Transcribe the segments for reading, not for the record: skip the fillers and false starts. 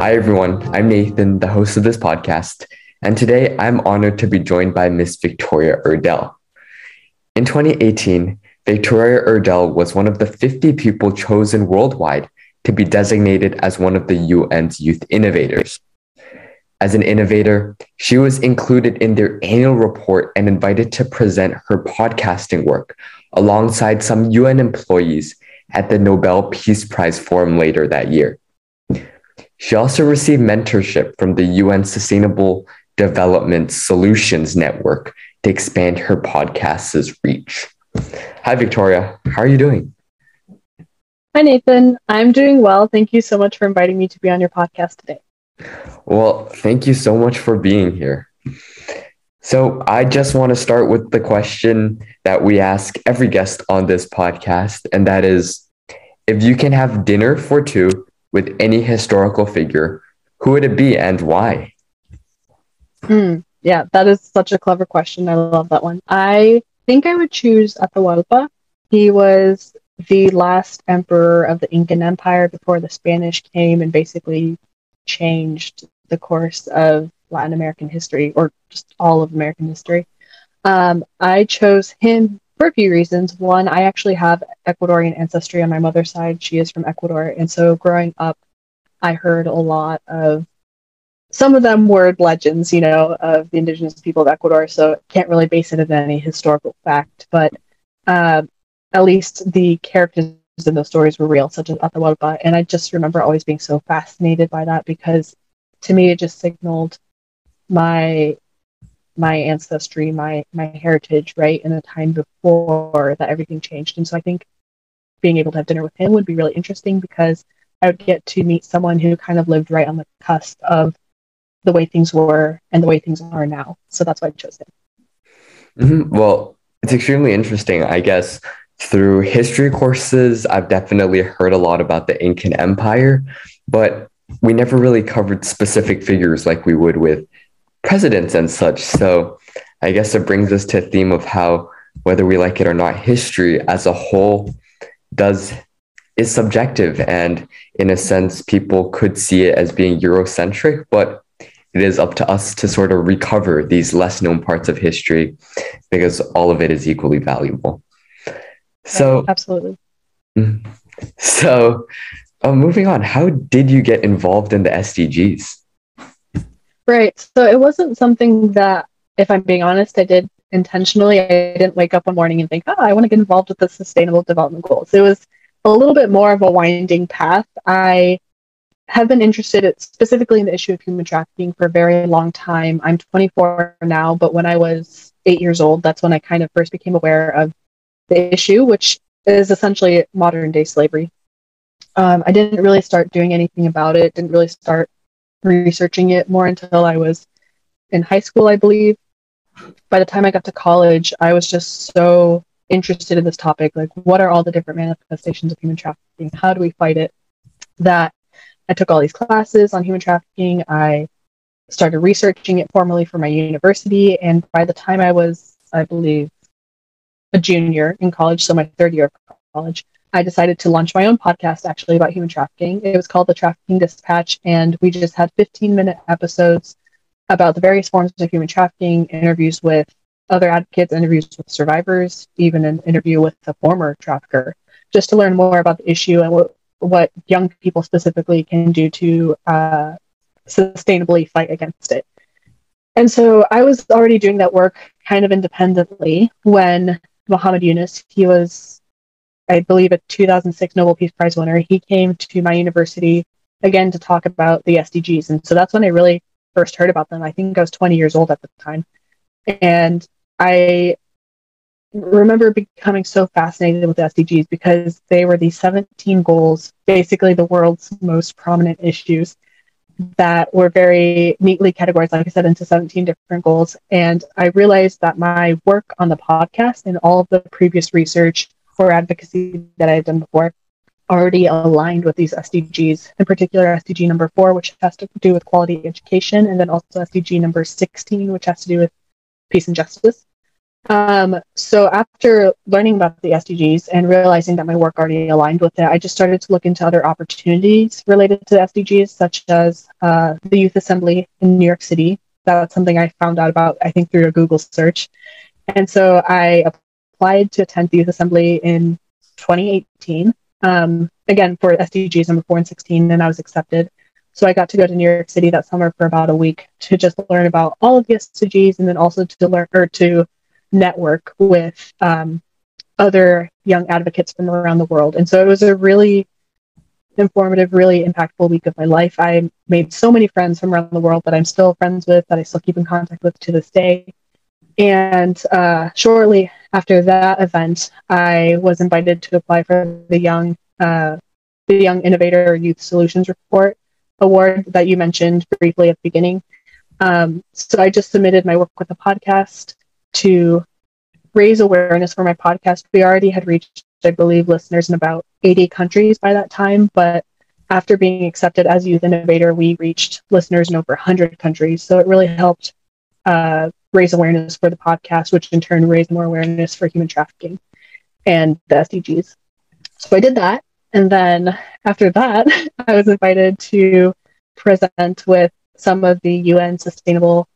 Hi everyone, I'm Nathan, the host of this podcast, and today I'm honored to be joined by Miss Victoria Erdel. In 2018, Victoria Erdel was one of the 50 people chosen worldwide to be designated as one of the UN's youth innovators. As an innovator, she was included in their annual report and invited to present her podcasting work alongside some UN employees at the Nobel Peace Prize Forum later that year. She also received mentorship from the UN Sustainable Development Solutions Network to expand her podcast's reach. Hi, Victoria. How are you doing? Hi, Nathan. I'm doing well. Thank you so much for inviting me to be on your podcast today. Well, thank you so much for being here. So I just want to start with the question that we ask every guest on this podcast, and that is, if you can have dinner for two with any historical figure, who would it be and why? Yeah, that is such a clever question. I love that one. I think I would choose Atahualpa. He was the last emperor of the Incan Empire before the Spanish came and basically changed the course of Latin American history, or just all of American history. I chose him for a few reasons. One, I actually have Ecuadorian ancestry on my mother's side. She is from Ecuador. And so growing up, I heard a lot of, some of them were legends, you know, of the indigenous people of Ecuador. So can't really base it on any historical fact, but at least the characters in those stories were real, such as Atahualpa. And I just remember always being so fascinated by that, because to me, it just signaled my ancestry, my heritage, right, in the time before that everything changed. And so I think being able to have dinner with him would be really interesting, because I would get to meet someone who kind of lived right on the cusp of the way things were and the way things are now. So that's why I chose him. Mm-hmm. Well, it's extremely interesting. I guess through history courses, I've definitely heard a lot about the Incan Empire, but we never really covered specific figures like we would with presidents and such. So I guess it brings us to the theme of how, whether we like it or not, history as a whole is subjective. And in a sense, people could see it as being Eurocentric, but it is up to us to sort of recover these less known parts of history, because all of it is equally valuable. So absolutely. So moving on, how did you get involved in the SDGs? Right. So it wasn't something that, if I'm being honest, I did intentionally. I didn't wake up one morning and think, oh, I want to get involved with the Sustainable Development Goals. It was a little bit more of a winding path. I have been interested specifically in the issue of human trafficking for a very long time. I'm 24 now, but when I was 8 years old, that's when I kind of first became aware of the issue, which is essentially modern day slavery. I didn't really start doing anything about it, didn't really start researching it more until I was in high school, I believe. By the time I got to college, I was just so interested in this topic, like what are all the different manifestations of human trafficking, how do we fight it, that I took all these classes on human trafficking. I started researching it formally for my university, and by the time I was, I believe, a junior in college, so my third year of college, I decided to launch my own podcast, actually, about human trafficking. It was called The Trafficking Dispatch, and we just had 15-minute episodes about the various forms of human trafficking, interviews with other advocates, interviews with survivors, even an interview with a former trafficker, just to learn more about the issue and what young people specifically can do to sustainably fight against it. And so I was already doing that work kind of independently when Muhammad Yunus, he was, I believe, a 2006 Nobel Peace Prize winner, he came to my university again to talk about the SDGs. And so that's when I really first heard about them. I think I was 20 years old at the time. And I remember becoming so fascinated with the SDGs, because they were these 17 goals, basically the world's most prominent issues, that were very neatly categorized, like I said, into 17 different goals. And I realized that my work on the podcast and all of the previous research or advocacy that I had done before already aligned with these SDGs, in particular SDG number 4, which has to do with quality education, and then also SDG number 16, which has to do with peace and justice. So after learning about the SDGs and realizing that my work already aligned with it, I just started to look into other opportunities related to the SDGs, such as the Youth Assembly in New York City. That's something I found out about, I think, through a Google search. And so I applied to attend the Youth Assembly in 2018, again, for SDGs number 4 and 16, and I was accepted. So I got to go to New York City that summer for about a week to just learn about all of the SDGs, and then also to learn, or to network with other young advocates from around the world. And so it was a really informative, really impactful week of my life. I made so many friends from around the world that I'm still friends with, that I still keep in contact with to this day. And shortly after that event, I was invited to apply for the Young Innovator Youth Solutions Report Award that you mentioned briefly at the beginning. So I just submitted my work with a podcast to raise awareness for my podcast. We already had reached, I believe, listeners in about 80 countries by that time, but after being accepted as Youth Innovator, we reached listeners in over 100 countries. So it really helped raise awareness for the podcast, which in turn raised more awareness for human trafficking and the SDGs. So I did that. And then after that, I was invited to present with some of the UN Sustainable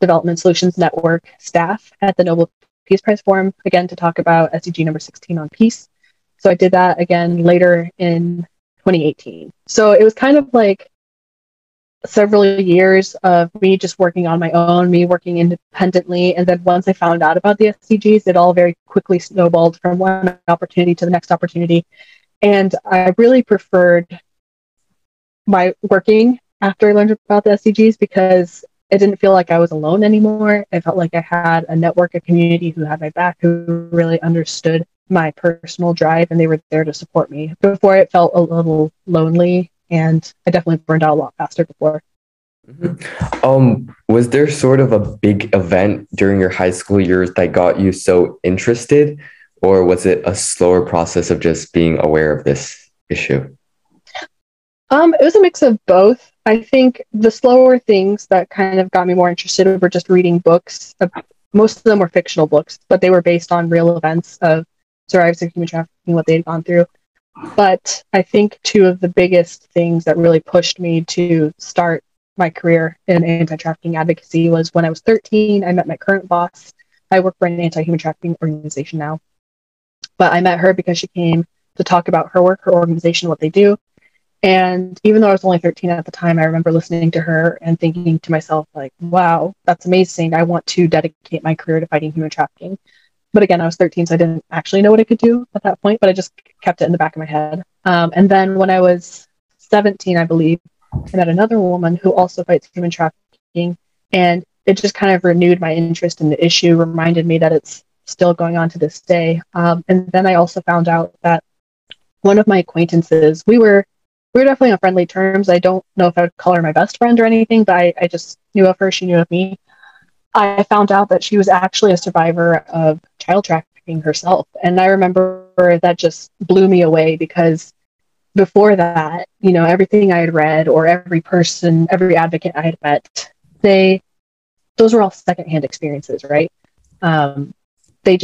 Development Solutions Network staff at the Nobel Peace Prize Forum, again, to talk about SDG number 16 on peace. So I did that again later in 2018. So it was kind of like several years of me just working on my own, me working independently. And then once I found out about the SDGs, it all very quickly snowballed from one opportunity to the next opportunity. And I really preferred my working after I learned about the SDGs, because it didn't feel like I was alone anymore. I felt like I had a network, a community who had my back, who really understood my personal drive, and they were there to support me. Before, it felt a little lonely, and I definitely burned out a lot faster before. Mm-hmm. Was there sort of a big event during your high school years that got you so interested? Or was it a slower process of just being aware of this issue? It was a mix of both. I think the slower things that kind of got me more interested were just reading books. Most of them were fictional books, but they were based on real events of survivors of human trafficking, what they had gone through. But I think two of the biggest things that really pushed me to start my career in anti-trafficking advocacy was when I was 13, I met my current boss. I work for an anti-human trafficking organization now. But I met her because she came to talk about her work, her organization, what they do. And even though I was only 13 at the time, I remember listening to her and thinking to myself, like, wow, that's amazing. I want to dedicate my career to fighting human trafficking. But again, I was 13, so I didn't actually know what I could do at that point, but I just kept it in the back of my head. And then when I was 17, I believe, I met another woman who also fights human trafficking. And it just kind of renewed my interest in the issue, reminded me that it's still going on to this day. And then I also found out that one of my acquaintances, we were definitely on friendly terms. I don't know if I would call her my best friend or anything, but I just knew of her. She knew of me. I found out that she was actually a survivor of child trafficking herself. And I remember that just blew me away, because before that, you know, everything I had read, or every person, every advocate I had met, those were all secondhand experiences, right? They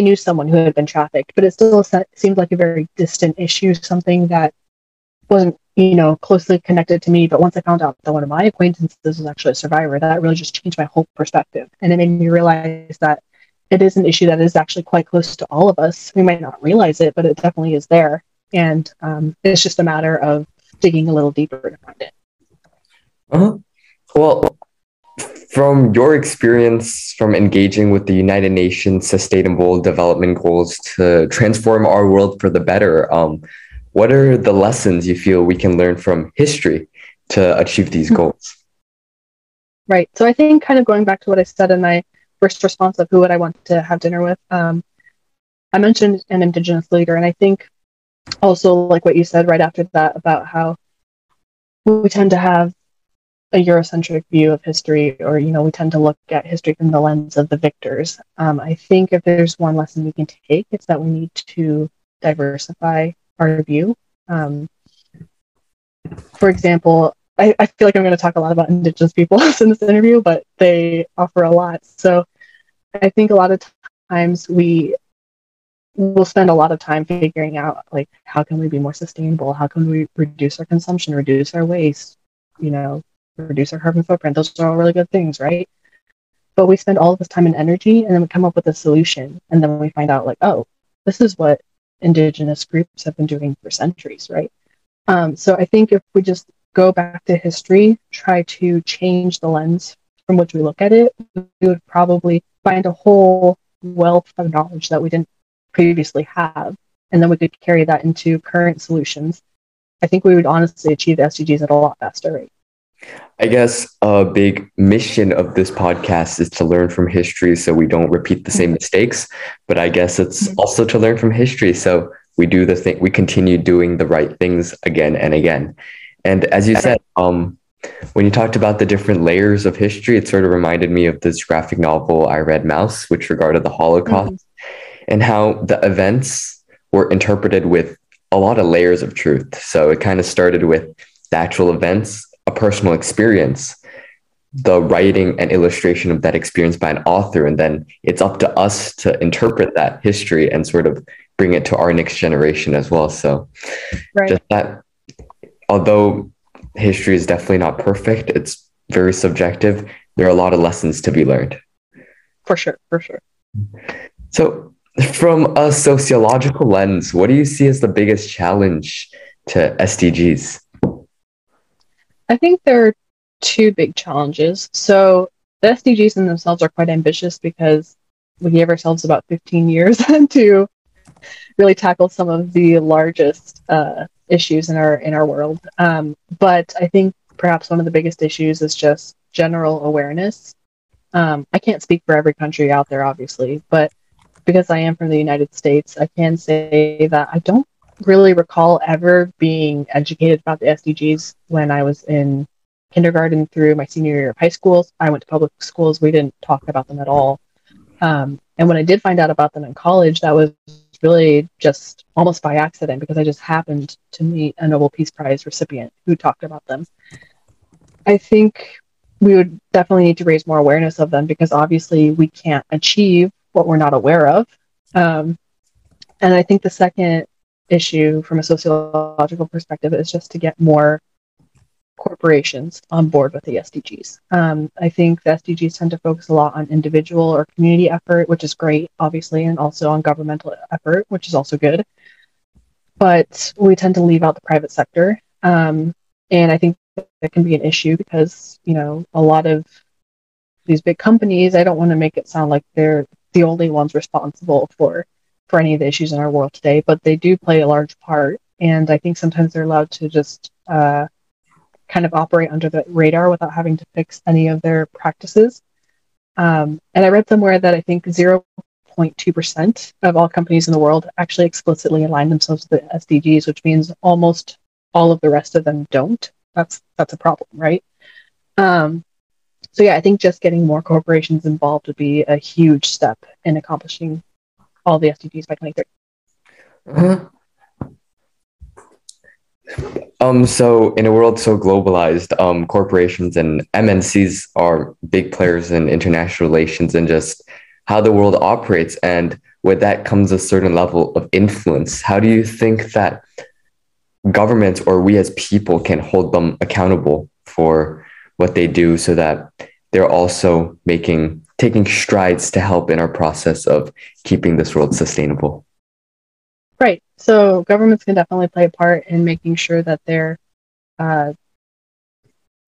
knew someone who had been trafficked, but it still seemed like a very distant issue, something that wasn't, you know, closely connected to me. But once I found out that one of my acquaintances was actually a survivor, that really just changed my whole perspective. And it made me realize that it is an issue that is actually quite close to all of us. We might not realize it, but it definitely is there. And it's just a matter of digging a little deeper to find it. Uh-huh. Well, from your experience, from engaging with the United Nations Sustainable Development Goals to transform our world for the better, what are the lessons you feel we can learn from history to achieve these goals? Right. So I think kind of going back to what I said in my first response of who would I want to have dinner with, I mentioned an Indigenous leader. And I think also like what you said right after that about how we tend to have a Eurocentric view of history, or, you know, we tend to look at history from the lens of the victors. I think if there's one lesson we can take, it's that we need to diversify our view. For example, I feel like I'm going to talk a lot about Indigenous people in this interview, but they offer a lot. So I think a lot of times we will spend a lot of time figuring out, like, how can we be more sustainable? How can we reduce our consumption, reduce our waste, you know, reduce our carbon footprint? Those are all really good things, right? But we spend all of this time and energy, and then we come up with a solution. And then we find out, like, oh, this is what indigenous groups have been doing for centuries, right? So I think if we just go back to history, try to change the lens from which we look at it, we would probably find a whole wealth of knowledge that we didn't previously have. And then we could carry that into current solutions. I think we would honestly achieve the SDGs at a lot faster rate. I guess a big mission of this podcast is to learn from history so we don't repeat the same mistakes, but I guess it's also to learn from history so we do the thing, we continue doing the right things again and again. And as you said, when you talked about the different layers of history, it sort of reminded me of this graphic novel I read, Mouse, which regarded the Holocaust and how the events were interpreted with a lot of layers of truth. So it kind of started with the actual events, a personal experience, the writing and illustration of that experience by an author, and then it's up to us to interpret that history and sort of bring it to our next generation as well. So just that, although history is definitely not perfect, it's very subjective, there are a lot of lessons to be learned. For sure, for sure. So from a sociological lens, what do you see as the biggest challenge to SDGs? I think there are two big challenges. So the SDGs in themselves are quite ambitious because we gave ourselves about 15 years to really tackle some of the largest issues in our world. But I think perhaps one of the biggest issues is just general awareness. I can't speak for every country out there, obviously, but because I am from the United States, I can say that I don't really recall ever being educated about the SDGs when I was in kindergarten through my senior year of high school. I went to public schools. We didn't talk about them at all. And when I did find out about them in college, that was really just almost by accident because I just happened to meet a Nobel Peace Prize recipient who talked about them. I think we would definitely need to raise more awareness of them because obviously we can't achieve what we're not aware of. And I think the second issue from a sociological perspective is just to get more corporations on board with the SDGs. I think the SDGs tend to focus a lot on individual or community effort, which is great, obviously, and also on governmental effort, which is also good. But we tend to leave out the private sector. And I think that can be an issue because, you know, a lot of these big companies, I don't want to make it sound like they're the only ones responsible for any of the issues in our world today, but they do play a large part. And I think sometimes they're allowed to just kind of operate under the radar without having to fix any of their practices. And I read somewhere that I think 0.2% of all companies in the world actually explicitly align themselves to the SDGs, which means almost all of the rest of them don't. That's a problem, right? So yeah, I think just getting more corporations involved would be a huge step in accomplishing all the SDGs by 2030. So in a world so globalized, corporations and MNCs are big players in international relations and just how the world operates. And with that comes a certain level of influence. How do you think that governments or we as people can hold them accountable for what they do so that they're also taking strides to help in our process of keeping this world sustainable? Right. So governments can definitely play a part in making sure that they're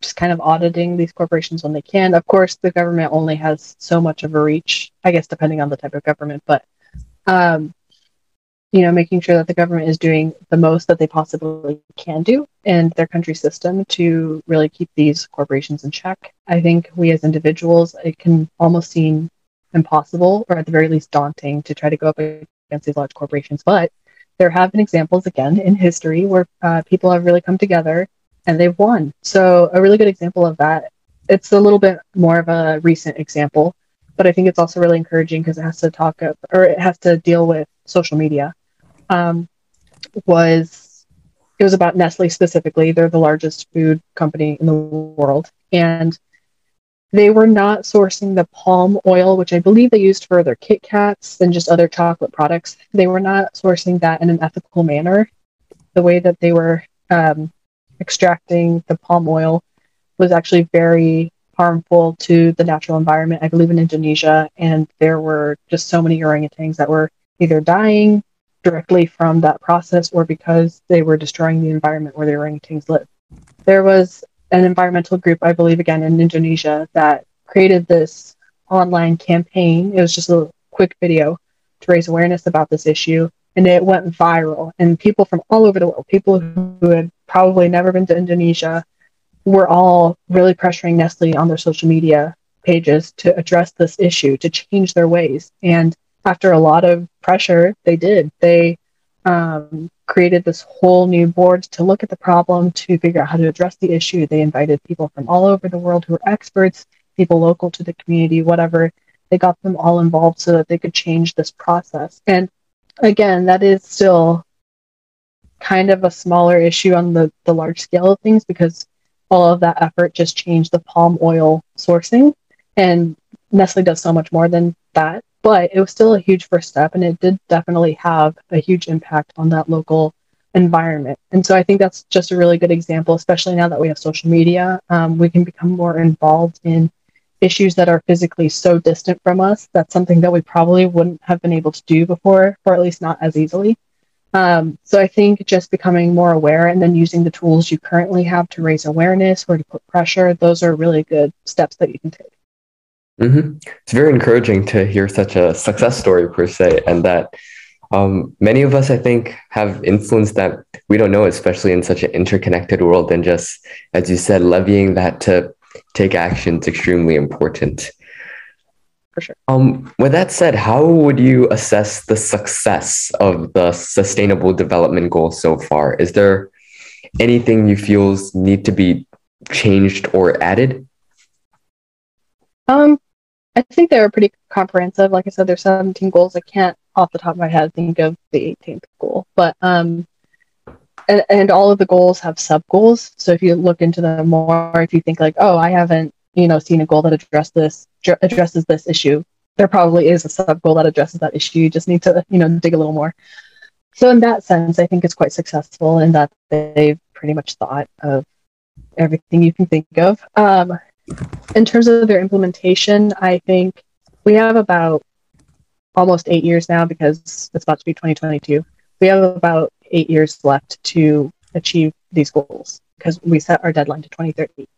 just kind of auditing these corporations when they can. Of course, the government only has so much of a reach, I guess, depending on the type of government, but, you know, making sure that the government is doing the most that they possibly can do in their country system to really keep these corporations in check. I think we as individuals, it can almost seem impossible or at the very least daunting to try to go up against these large corporations. But there have been examples, again, in history where people have really come together and they've won. So a really good example of that, it's a little bit more of a recent example, but I think it's also really encouraging because it has to deal with social media. It was about Nestle specifically. They're the largest food company in the world. And they were not sourcing the palm oil, which I believe they used for their Kit Kats and just other chocolate products. They were not sourcing that in an ethical manner. The way that they were extracting the palm oil was actually very harmful to the natural environment. I believe in Indonesia, and there were just so many orangutans that were either dying directly from that process or because they were destroying the environment where the orangutans live. There was an environmental group, I believe, again, in Indonesia that created this online campaign. It was just a quick video to raise awareness about this issue, and it went viral. And people from all over the world, people who had probably never been to Indonesia, were all really pressuring Nestle on their social media pages to address this issue, to change their ways. And after a lot of pressure, they did. They created this whole new board to look at the problem, to figure out how to address the issue. They invited people from all over the world who were experts, people local to the community, whatever. They got them all involved so that they could change this process. And again, that is still kind of a smaller issue on the large scale of things, because all of that effort just changed the palm oil sourcing. And Nestle does so much more than that. But it was still a huge first step, and it did definitely have a huge impact on that local environment. And so I think that's just a really good example, especially now that we have social media. We can become more involved in issues that are physically so distant from us. That's something that we probably wouldn't have been able to do before, or at least not as easily. So I think just becoming more aware and then using the tools you currently have to raise awareness or to put pressure, those are really good steps that you can take. Mm-hmm. It's very encouraging to hear such a success story, per se, and that many of us, I think, have influence that we don't know, especially in such an interconnected world. And just, as you said, levying that to take action is extremely important. For sure. With that said, how would you assess the success of the Sustainable Development Goals so far? Is there anything you feel need to be changed or added? I think they're pretty comprehensive. Like I said, there's 17 goals. I can't off the top of my head think of the 18th goal, but and all of the goals have sub goals. So if you look into them more, if you think like, oh, I haven't, seen a goal that addresses this issue, there probably is a sub goal that addresses that issue. You just need to, dig a little more. So in that sense, I think it's quite successful in that they've pretty much thought of everything you can think of. In terms of their implementation, I think we have about almost 8 years now, because it's about to be 2022. We have about 8 years left to achieve these goals, because we set our deadline to 2030.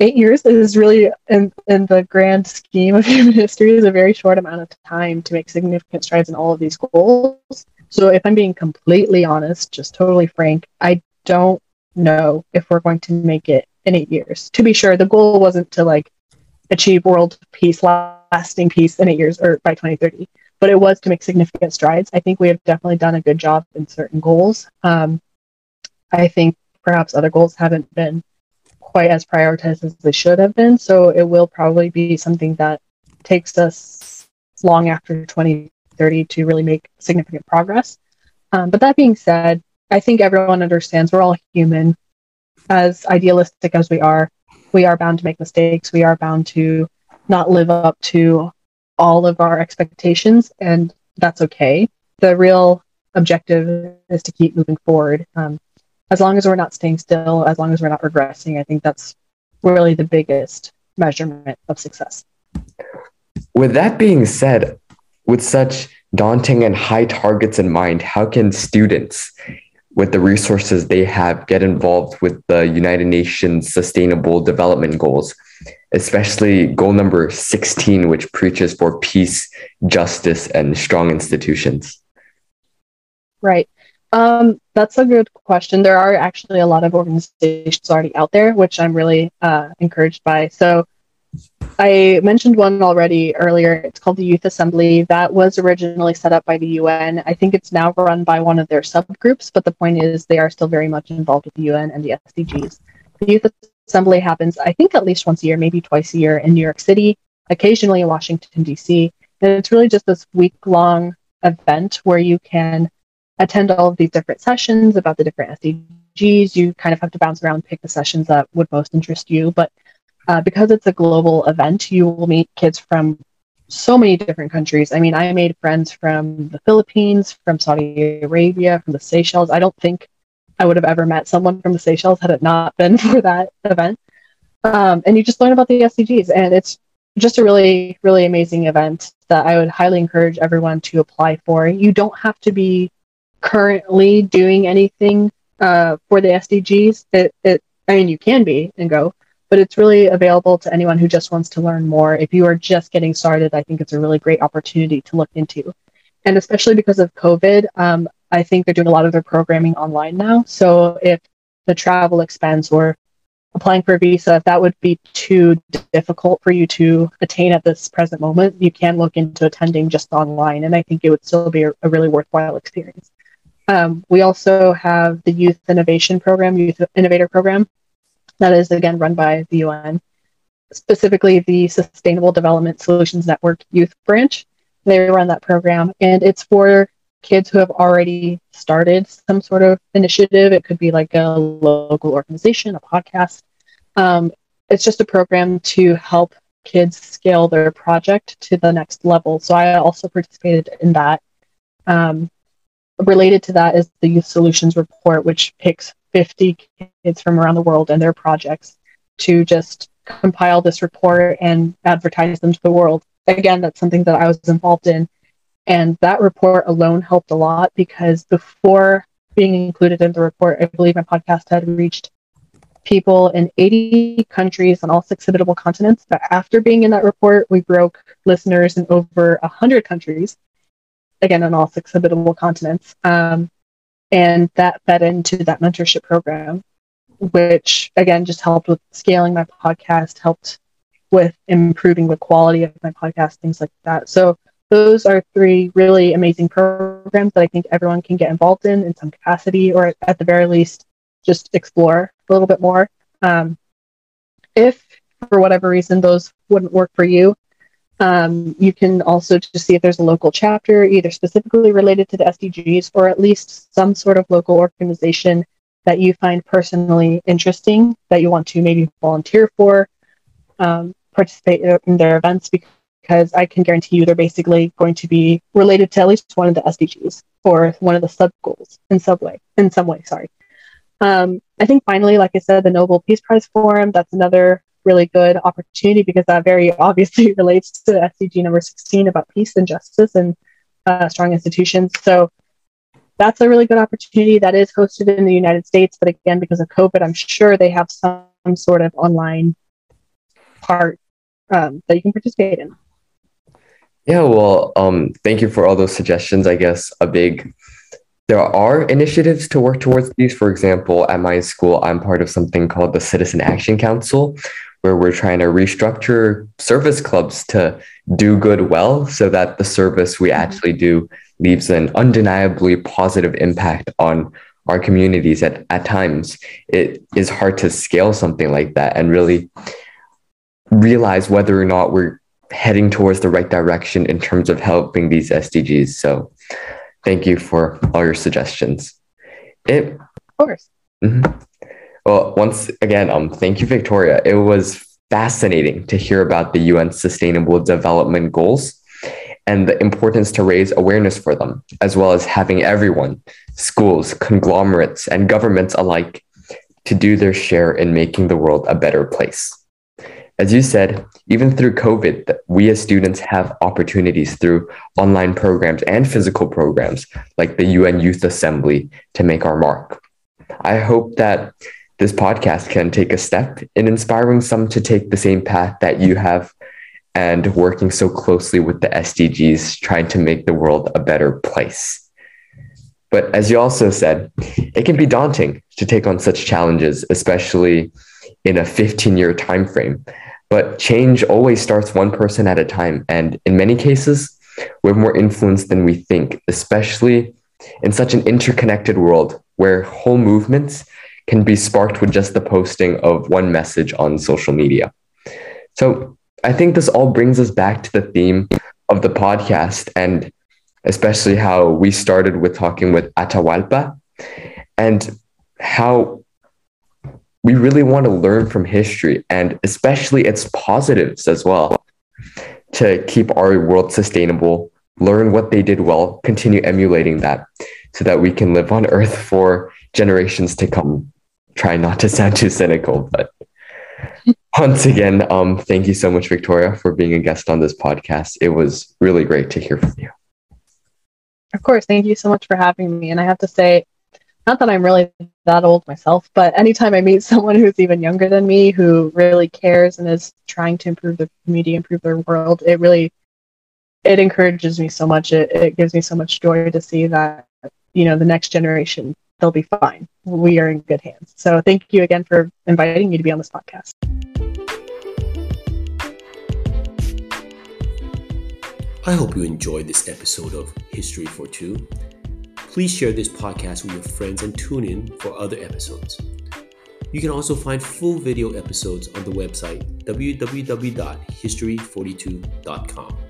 8 years is really, in the grand scheme of human history, is a very short amount of time to make significant strides in all of these goals. So if I'm being completely honest, just totally frank, I don't know if we're going to make it in 8 years. To be sure, the goal wasn't to achieve world peace, lasting peace in 8 years or by 2030, but it was to make significant strides. I think we have definitely done a good job in certain goals. I think perhaps other goals haven't been quite as prioritized as they should have been. So it will probably be something that takes us long after 2030 to really make significant progress. But that being said, I think everyone understands we're all human. As idealistic as we are bound to make mistakes. We are bound to not live up to all of our expectations, and that's okay. The real objective is to keep moving forward. As long as we're not staying still, as long as we're not regressing, I think that's really the biggest measurement of success. With that being said, with such daunting and high targets in mind, how can students, with the resources they have, get involved with the United Nations Sustainable Development Goals, especially goal number 16, which preaches for peace, justice, and strong institutions? Right. That's a good question. There are actually a lot of organizations already out there, which I'm really encouraged by. So I mentioned one already earlier. It's called the Youth Assembly. That was originally set up by the UN. I think it's now run by one of their subgroups, but the point is they are still very much involved with the UN and the SDGs. The Youth Assembly happens, I think, at least once a year, maybe twice a year in New York City, occasionally in Washington, D.C. And it's really just this week-long event where you can attend all of these different sessions about the different SDGs. You kind of have to bounce around and pick the sessions that would most interest you, but because it's a global event, you will meet kids from so many different countries. I mean, I made friends from the Philippines, from Saudi Arabia, from the Seychelles. I don't think I would have ever met someone from the Seychelles had it not been for that event. And you just learn about the SDGs, and it's just a really, really amazing event that I would highly encourage everyone to apply for. You don't have to be currently doing anything for the SDGs. I mean, you can be and go, but it's really available to anyone who just wants to learn more. If you are just getting started, I think it's a really great opportunity to look into. And especially because of COVID, I think they're doing a lot of their programming online now. So if the travel expense or applying for a visa, if that would be too difficult for you to attain at this present moment, you can look into attending just online, and I think it would still be a really worthwhile experience. We also have the Youth Innovator Program, that is, again, run by the UN, specifically the Sustainable Development Solutions Network Youth Branch. They run that program, and it's for kids who have already started some sort of initiative. It could be like a local organization, a podcast. It's just a program to help kids scale their project to the next level. So I also participated in that. Related to that is the Youth Solutions Report, which picks 50 kids from around the world and their projects to just compile this report and advertise them to the world. Again, that's something that I was involved in. And that report alone helped a lot, because before being included in the report, I believe my podcast had reached people in 80 countries on all 6 habitable continents. But after being in that report, we broke listeners in over 100 countries, again, on all 6 habitable continents. And that fed into that mentorship program, which, again, just helped with scaling my podcast, helped with improving the quality of my podcast, things like that. So those are 3 really amazing programs that I think everyone can get involved in some capacity, or at the very least, just explore a little bit more. If, for whatever reason, those wouldn't work for you, you can also just see if there's a local chapter, either specifically related to the SDGs or at least some sort of local organization that you find personally interesting, that you want to maybe volunteer for, participate in their events, because I can guarantee you they're basically going to be related to at least one of the SDGs or one of the sub-goals in some way, sorry. I think finally, like I said, the Nobel Peace Prize Forum, that's another really good opportunity, because that very obviously relates to SDG number 16 about peace and justice and strong institutions. So that's a really good opportunity that is hosted in the United States. But again, because of COVID, I'm sure they have some sort of online part that you can participate in. Yeah, well, thank you for all those suggestions. I guess there are initiatives to work towards these. For example, at my school, I'm part of something called the Citizen Action Council, where we're trying to restructure service clubs to do good well, so that the service we actually do leaves an undeniably positive impact on our communities. At times, it is hard to scale something like that and really realize whether or not we're heading towards the right direction in terms of helping these SDGs. So thank you for all your suggestions. Of course. Mm-hmm. Well, once again, thank you, Victoria. It was fascinating to hear about the UN Sustainable Development Goals and the importance to raise awareness for them, as well as having everyone, schools, conglomerates, and governments alike, to do their share in making the world a better place. As you said, even through COVID, we as students have opportunities through online programs and physical programs like the UN Youth Assembly to make our mark. I hope that this podcast can take a step in inspiring some to take the same path that you have and working so closely with the SDGs, trying to make the world a better place. But as you also said, it can be daunting to take on such challenges, especially in a 15-year time frame. But change always starts one person at a time, and in many cases, we have more influence than we think, especially in such an interconnected world where whole movements can be sparked with just the posting of one message on social media. So I think this all brings us back to the theme of the podcast, and especially how we started with talking with Atahualpa, and how we really want to learn from history, and especially its positives as well, to keep our world sustainable, learn what they did well, continue emulating that so that we can live on Earth for generations to come. Try not to sound too cynical, but once again, thank you so much, Victoria, for being a guest on this podcast. It was really great to hear from you. Of course. Thank you so much for having me. And I have to say, not that I'm really that old myself, but anytime I meet someone who's even younger than me, who really cares and is trying to improve their community, improve their world, it encourages me so much. It gives me so much joy to see that, you know, the next generation, they'll be fine. We are in good hands. So thank you again for inviting me to be on this podcast. I hope you enjoyed this episode of History 4 Two. Please share this podcast with your friends and tune in for other episodes. You can also find full video episodes on the website www.history42.com.